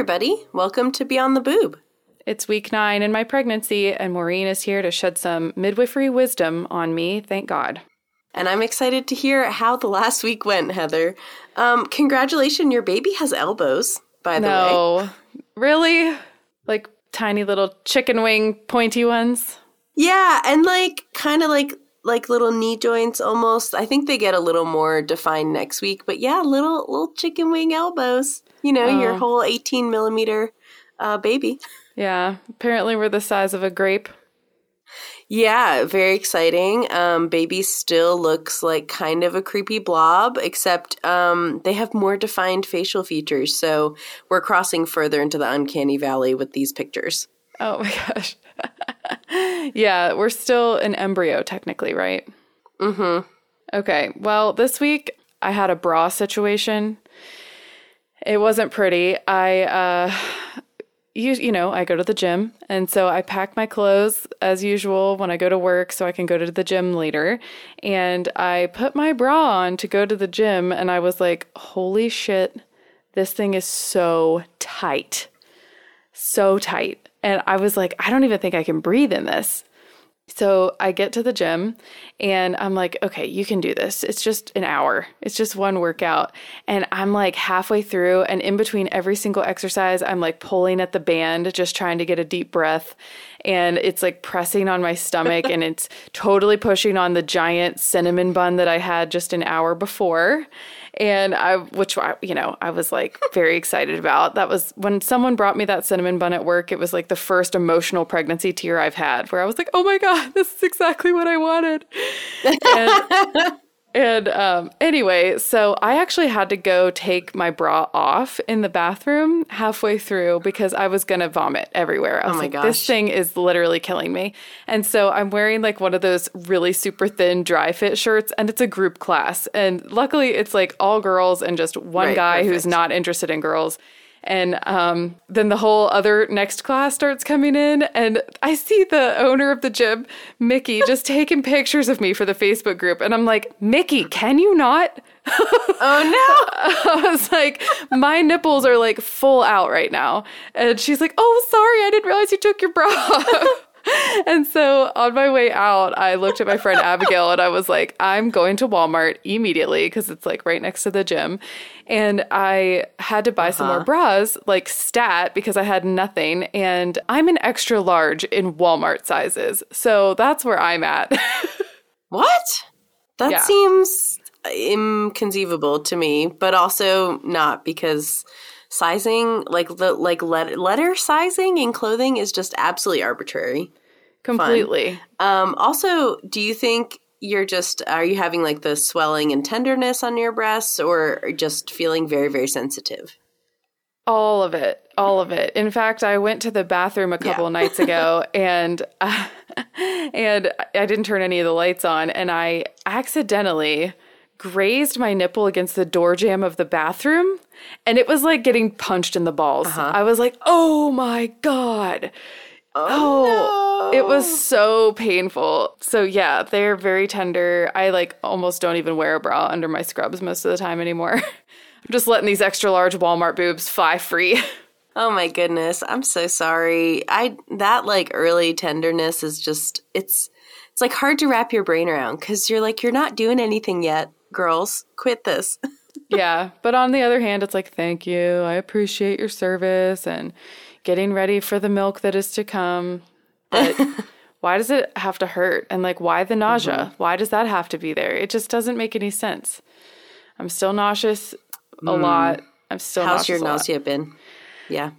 everybody. Welcome to Beyond the Boob. It's week 9 in my pregnancy, and Maureen is here to shed some midwifery wisdom on me, thank God. And I'm excited to hear how the last week went, Heather. Congratulations, your baby has elbows, by the way. No, really? Like tiny little chicken wing pointy ones? Yeah, and like kind of like little knee joints almost. I think they get a little more defined next week. But yeah, little chicken wing elbows. You know, your whole 18 millimeter baby. Yeah. Apparently we're the size of a grape. Yeah. Very exciting. Baby still looks like kind of a creepy blob, except they have more defined facial features. So we're crossing further into the uncanny valley with these pictures. Oh, my gosh. Yeah, we're still an embryo technically, right? Mm-hmm. Okay. Well, this week I had a bra situation. It wasn't pretty. You know, I go to the gym, and so I pack my clothes as usual when I go to work so I can go to the gym later. And I put my bra on to go to the gym, and I was like, holy shit, this thing is so tight. So tight. And I was like, I don't even think I can breathe in this. So I get to the gym and I'm like, okay, you can do this. It's just an hour. It's just one workout. And I'm like halfway through, and in between every single exercise, I'm like pulling at the band, just trying to get a deep breath. And it's like pressing on my stomach and it's totally pushing on the giant cinnamon bun that I had just an hour before. And I was like very excited about. That was when someone brought me that cinnamon bun at work. It was like the first emotional pregnancy tear I've had where I was like, oh my God, this is exactly what I wanted. Anyway, so I actually had to go take my bra off in the bathroom halfway through because I was going to vomit everywhere. I was like, this thing is literally killing me. And so I'm wearing like one of those really super thin dry fit shirts, and it's a group class. And luckily it's like all girls and just one guy who's not interested in girls. And then the whole other next class starts coming in, and I see the owner of the gym, Mickey, just taking pictures of me for the Facebook group. And I'm like, Mickey, can you not? Oh, no. I was like, my nipples are like full out right now. And she's like, oh, sorry, I didn't realize you took your bra off. And so on my way out, I looked at my friend Abigail and I was like, I'm going to Walmart immediately because it's like right next to the gym. And I had to buy some more bras, like stat, because I had nothing. And I'm an extra large in Walmart sizes. So that's where I'm at. What? That seems inconceivable to me, but also not, because sizing, letter sizing in clothing is just absolutely arbitrary. Completely. Also, do you think are you having like the swelling and tenderness on your breasts, or just feeling very, very sensitive? All of it. All of it. In fact, I went to the bathroom a couple of nights ago and I didn't turn any of the lights on, and I accidentally grazed my nipple against the door jamb of the bathroom, and it was like getting punched in the balls. I was like, oh my God. Oh, no. It was so painful. So yeah, they're very tender. I like almost don't even wear a bra under my scrubs most of the time anymore. I'm just letting these extra large Walmart boobs fly free. Oh my goodness. I'm so sorry. That like early tenderness is just, it's like hard to wrap your brain around, because you're like, you're not doing anything yet. Girls, quit this. Yeah. But on the other hand, it's like, thank you. I appreciate your service and getting ready for the milk that is to come. But why does it have to hurt? And like, why the nausea? Mm-hmm. Why does that have to be there? It just doesn't make any sense. I'm still nauseous a lot. I'm still How's your nausea been? Yeah.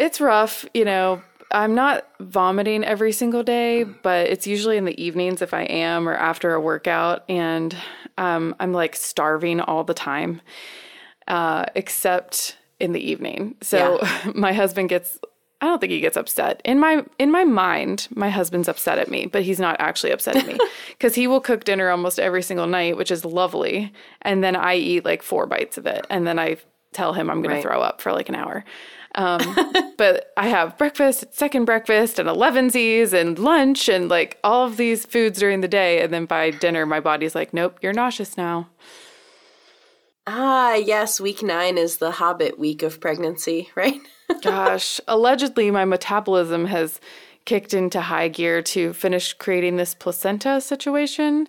It's rough, you know. I'm not vomiting every single day, but it's usually in the evenings if I am, or after a workout, and I'm like starving all the time, except in the evening. So my husband I don't think he gets upset. In my mind, my husband's upset at me, but he's not actually upset at me, because he will cook dinner almost every single night, which is lovely. And then I eat like 4 bites of it, and then I tell him I'm going to throw up for like an hour. But I have breakfast, second breakfast, and 11sies and lunch, and like all of these foods during the day. And then by dinner, my body's like, nope, you're nauseous now. Ah, yes, week 9 is the Hobbit week of pregnancy, right? Gosh, allegedly my metabolism has kicked into high gear to finish creating this placenta situation,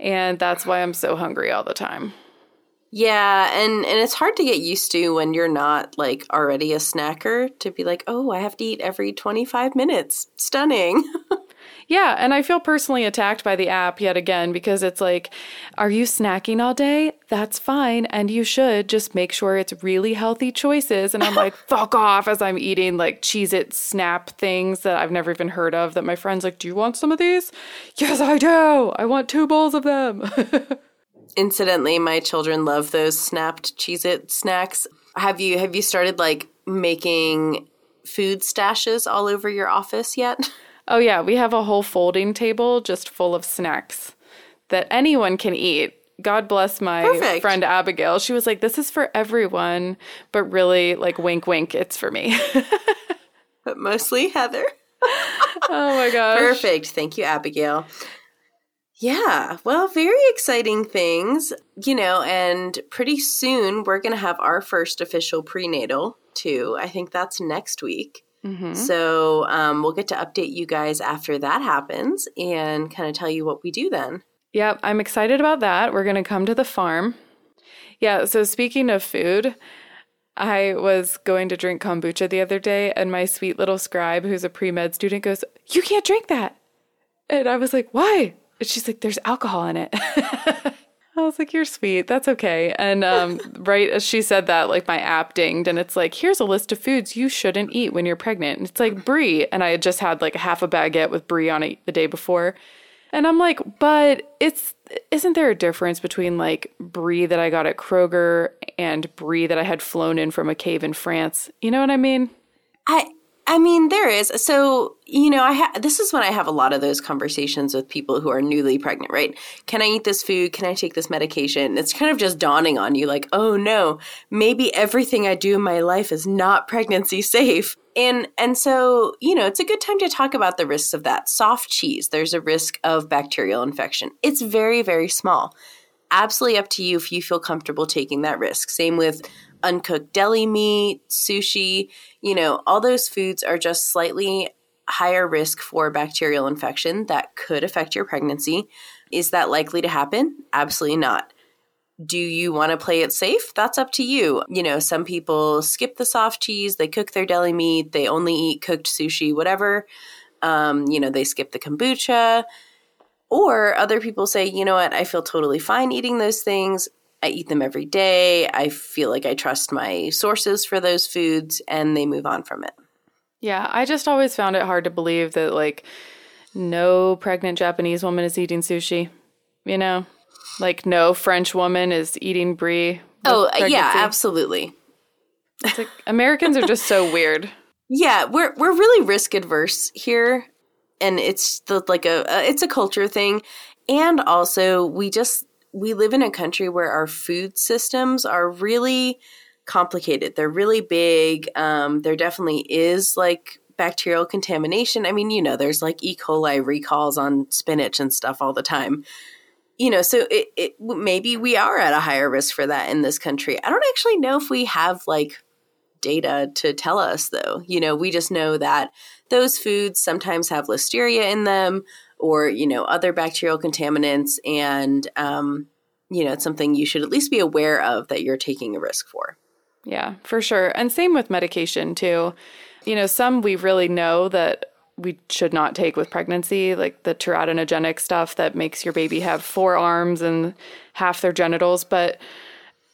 and that's why I'm so hungry all the time. Yeah, and it's hard to get used to when you're not, like, already a snacker to be like, oh, I have to eat every 25 minutes. Stunning. Yeah, and I feel personally attacked by the app yet again because it's like, are you snacking all day? That's fine, and you should. Just make sure it's really healthy choices. And I'm like, fuck off, as I'm eating, like, Cheez-It Snap things that I've never even heard of that my friend's like, do you want some of these? Yes, I do. I want 2 bowls of them. Incidentally, my children love those snapped Cheez-It snacks. Have you started, like, making food stashes all over your office yet? Oh, yeah. We have a whole folding table just full of snacks that anyone can eat. God bless my Perfect. Friend Abigail. She was like, this is for everyone, but really, like, wink, wink, it's for me. But mostly Heather. Oh, my gosh. Perfect. Thank you, Abigail. Yeah. Well, very exciting things, and pretty soon we're going to have our first official prenatal, too. I think that's next week. Mm-hmm. So we'll get to update you guys after that happens and kind of tell you what we do then. Yep, I'm excited about that. We're going to come to the farm. Yeah, so speaking of food, I was going to drink kombucha the other day, and my sweet little scribe, who's a pre-med student, goes, you can't drink that. And I was like, why? And she's like, there's alcohol in it. I was like, you're sweet. That's okay. And right as she said that, like, my app dinged, and it's like, here's a list of foods you shouldn't eat when you're pregnant. And it's like brie. And I had just had like half a baguette with brie on it the day before. And I'm like, but isn't there a difference between like brie that I got at Kroger and brie that I had flown in from a cave in France? You know what I mean? I mean, there is. So, this is when I have a lot of those conversations with people who are newly pregnant, right? Can I eat this food? Can I take this medication? It's kind of just dawning on you like, oh, no, maybe everything I do in my life is not pregnancy safe. And so, it's a good time to talk about the risks of that. Soft cheese, there's a risk of bacterial infection. It's very, very small. Absolutely up to you if you feel comfortable taking that risk. Same with uncooked deli meat, sushi, all those foods are just slightly higher risk for bacterial infection that could affect your pregnancy. Is that likely to happen? Absolutely not. Do you want to play it safe? That's up to you. Some people skip the soft cheese, they cook their deli meat, they only eat cooked sushi, whatever. They skip the kombucha. Or other people say, you know what, I feel totally fine eating those things. I eat them every day. I feel like I trust my sources for those foods, and they move on from it. Yeah, I just always found it hard to believe that, like, no pregnant Japanese woman is eating sushi, Like, no French woman is eating brie. Oh, yeah, absolutely. It's like, Americans are just so weird. Yeah, we're really risk adverse here, and it's it's a culture thing, and also we live in a country where our food systems are really complicated. They're really big. There definitely is like bacterial contamination. I mean, there's like E. coli recalls on spinach and stuff all the time. So it maybe we are at a higher risk for that in this country. I don't actually know if we have like data to tell us though. We just know that those foods sometimes have listeria in them, or, other bacterial contaminants, and, it's something you should at least be aware of that you're taking a risk for. Yeah, for sure. And same with medication, too. Some we really know that we should not take with pregnancy, like the teratogenic stuff that makes your baby have 4 arms and half their genitals. But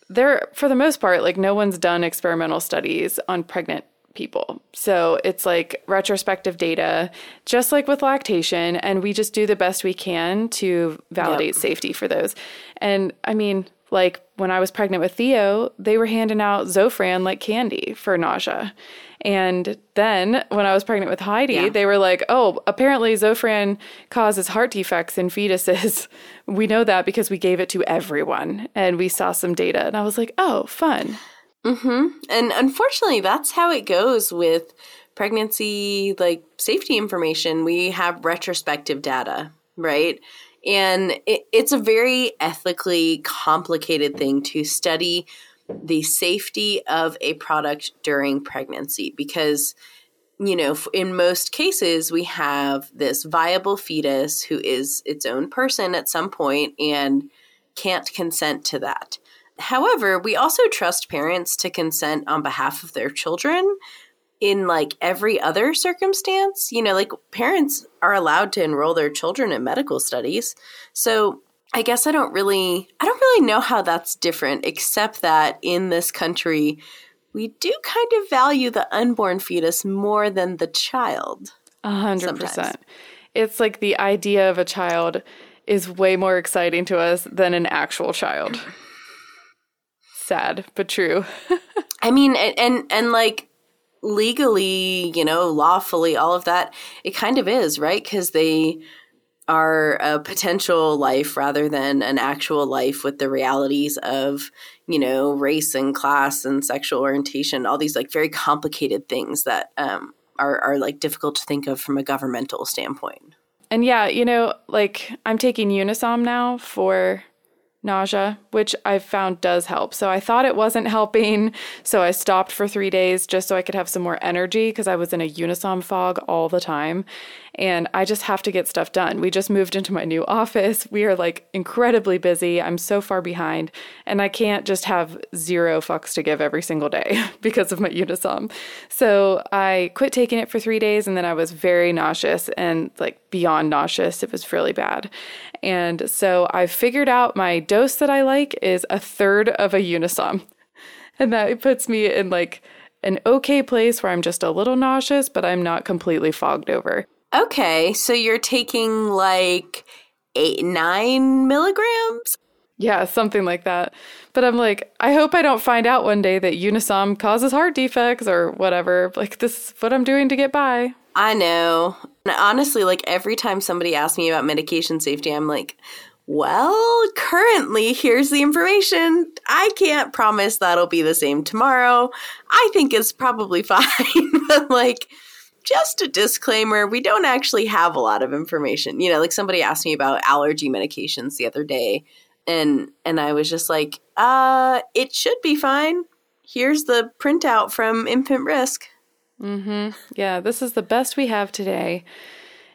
they're, for the most part, like no one's done experimental studies on pregnant people. So it's like retrospective data, just like with lactation, and we just do the best we can to validate safety for those. And I mean, like when I was pregnant with Theo, they were handing out Zofran like candy for nausea. And then when I was pregnant with Heidi, they were like, oh, apparently Zofran causes heart defects in fetuses. We know that because we gave it to everyone and we saw some data. And I was like, oh, fun. Mm-hmm. And unfortunately, that's how it goes with pregnancy, like safety information. We have retrospective data, right? And it's a very ethically complicated thing to study the safety of a product during pregnancy because, you know, in most cases, we have this viable fetus who is its own person at some point and can't consent to that. However, we also trust parents to consent on behalf of their children in like every other circumstance. You know, like parents are allowed to enroll their children in medical studies. So I guess I don't really know how that's different, except that in this country, we do kind of value the unborn fetus more than the child. 100%. It's like the idea of a child is way more exciting to us than an actual child. Sad, but true. I mean, and like legally, you know, lawfully, all of that, it kind of is, right? Because they are a potential life rather than an actual life with the realities of, you know, race and class and sexual orientation, all these like very complicated things that are like difficult to think of from a governmental standpoint. And yeah, you know, like I'm taking Unisom now for nausea, which I've found does help. So I thought it wasn't helping. So I stopped for 3 days just so I could have some more energy because I was in a Unisom fog all the time. And I just have to get stuff done. We just moved into my new office. We are like incredibly busy. I'm so far behind. And I can't just have zero fucks to give every single day because of my Unisom. So I quit taking it for 3 days and then I was very nauseous and like beyond nauseous. It was really bad. And so I figured out my dose that I like is 1/3 of a Unisom. And that puts me in like an okay place where I'm just a little nauseous, but I'm not completely fogged over. Okay. So you're taking like 8-9 milligrams? Yeah, something like that. But I'm like, I hope I don't find out one day that Unisom causes heart defects or whatever. Like this is what I'm doing to get by. I know. And honestly, like every time somebody asks me about medication safety, I'm like, well, currently, here's the information. I can't promise that'll be the same tomorrow. I think it's probably fine. But like, just a disclaimer, we don't actually have a lot of information. You know, like somebody asked me about allergy medications the other day, and I was just like, it should be fine. Here's the printout from Infant Risk. Mm-hmm. Yeah, this is the best we have today.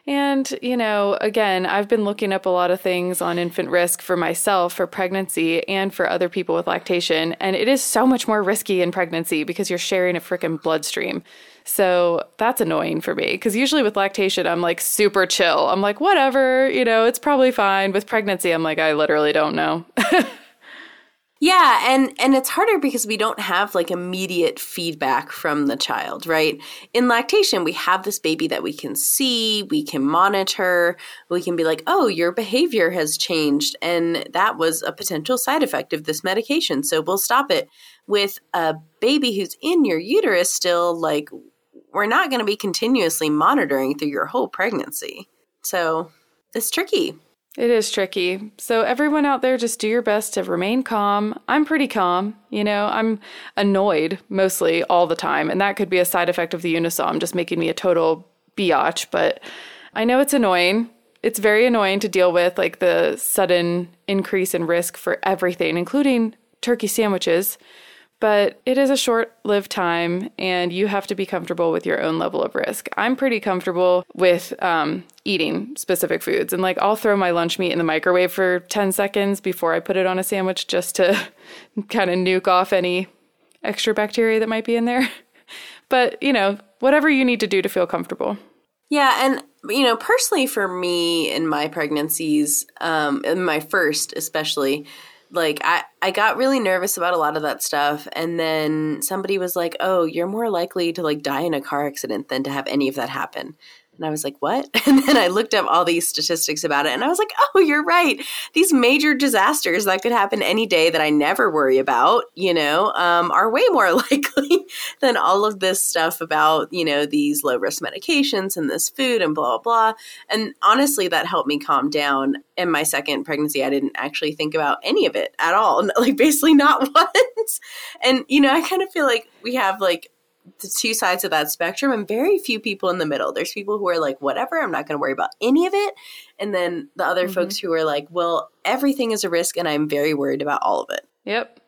And, you know, again, I've been looking up a lot of things on infant risk for myself, for pregnancy, and for other people with lactation. And it is so much more risky in pregnancy because you're sharing a freaking bloodstream. So that's annoying for me because usually with lactation, I'm like super chill. I'm like, whatever, you know, it's probably fine. With pregnancy, I'm like, I literally don't know. Yeah, and it's harder because we don't have like immediate feedback from the child, right? In lactation, we have this baby that we can see, we can monitor, we can be like, oh, your behavior has changed and that was a potential side effect of this medication, so we'll stop it. With a baby who's in your uterus still, like we're not going to be continuously monitoring through your whole pregnancy. So it's tricky. It is tricky. So everyone out there, just do your best to remain calm. I'm pretty calm. You know, I'm annoyed mostly all the time. And that could be a side effect of the Unisom, just making me a total biatch. But I know it's annoying. It's very annoying to deal with, like the sudden increase in risk for everything, including turkey sandwiches. But it is a short-lived time, and you have to be comfortable with your own level of risk. I'm pretty comfortable with eating specific foods. And, like, I'll throw my lunch meat in the microwave for 10 seconds before I put it on a sandwich just to kind of nuke off any extra bacteria that might be in there. But, you know, whatever you need to do to feel comfortable. Yeah, and, you know, personally for me in my pregnancies, in my first especially, like, I got really nervous about a lot of that stuff, and then somebody was like, oh, you're more likely to, like, die in a car accident than to have any of that happen. And I was like, what? And then I looked up all these statistics about it, and I was like, oh, you're right. These major disasters that could happen any day that I never worry about, you know, are way more likely than all of this stuff about, you know, these low-risk medications and this food and blah, blah, blah. And honestly, that helped me calm down. In my second pregnancy, I didn't actually think about any of it at all, like basically not once. And, you know, I kind of feel like we have like the two sides of that spectrum and very few people in the middle. There's people who are like, whatever, I'm not going to worry about any of it. And then the other folks who are like, well, everything is a risk and I'm very worried about all of it. Yep.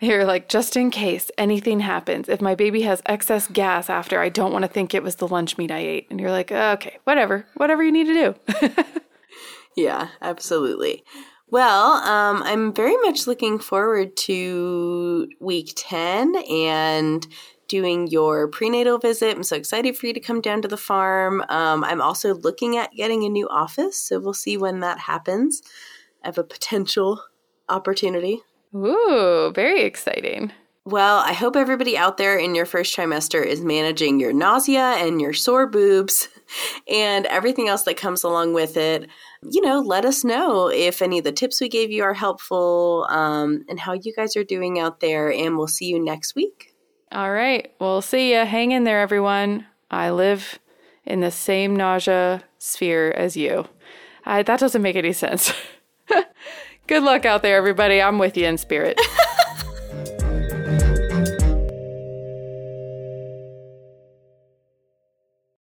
You're like, just in case anything happens, if my baby has excess gas after, I don't want to think it was the lunch meat I ate. And you're like, okay, whatever you need to do. Yeah, absolutely. Well, I'm very much looking forward to week 10 and doing your prenatal visit. I'm so excited for you to come down to the farm. I'm also looking at getting a new office, so we'll see when that happens. I have a potential opportunity. Ooh, very exciting. Well, I hope everybody out there in your first trimester is managing your nausea and your sore boobs and everything else that comes along with it. You know, let us know if any of the tips we gave you are helpful, and how you guys are doing out there. And we'll see you next week. All right. We'll see you. Hang in there, everyone. I live in the same nausea sphere as you. That doesn't make any sense. Good luck out there, everybody. I'm with you in spirit.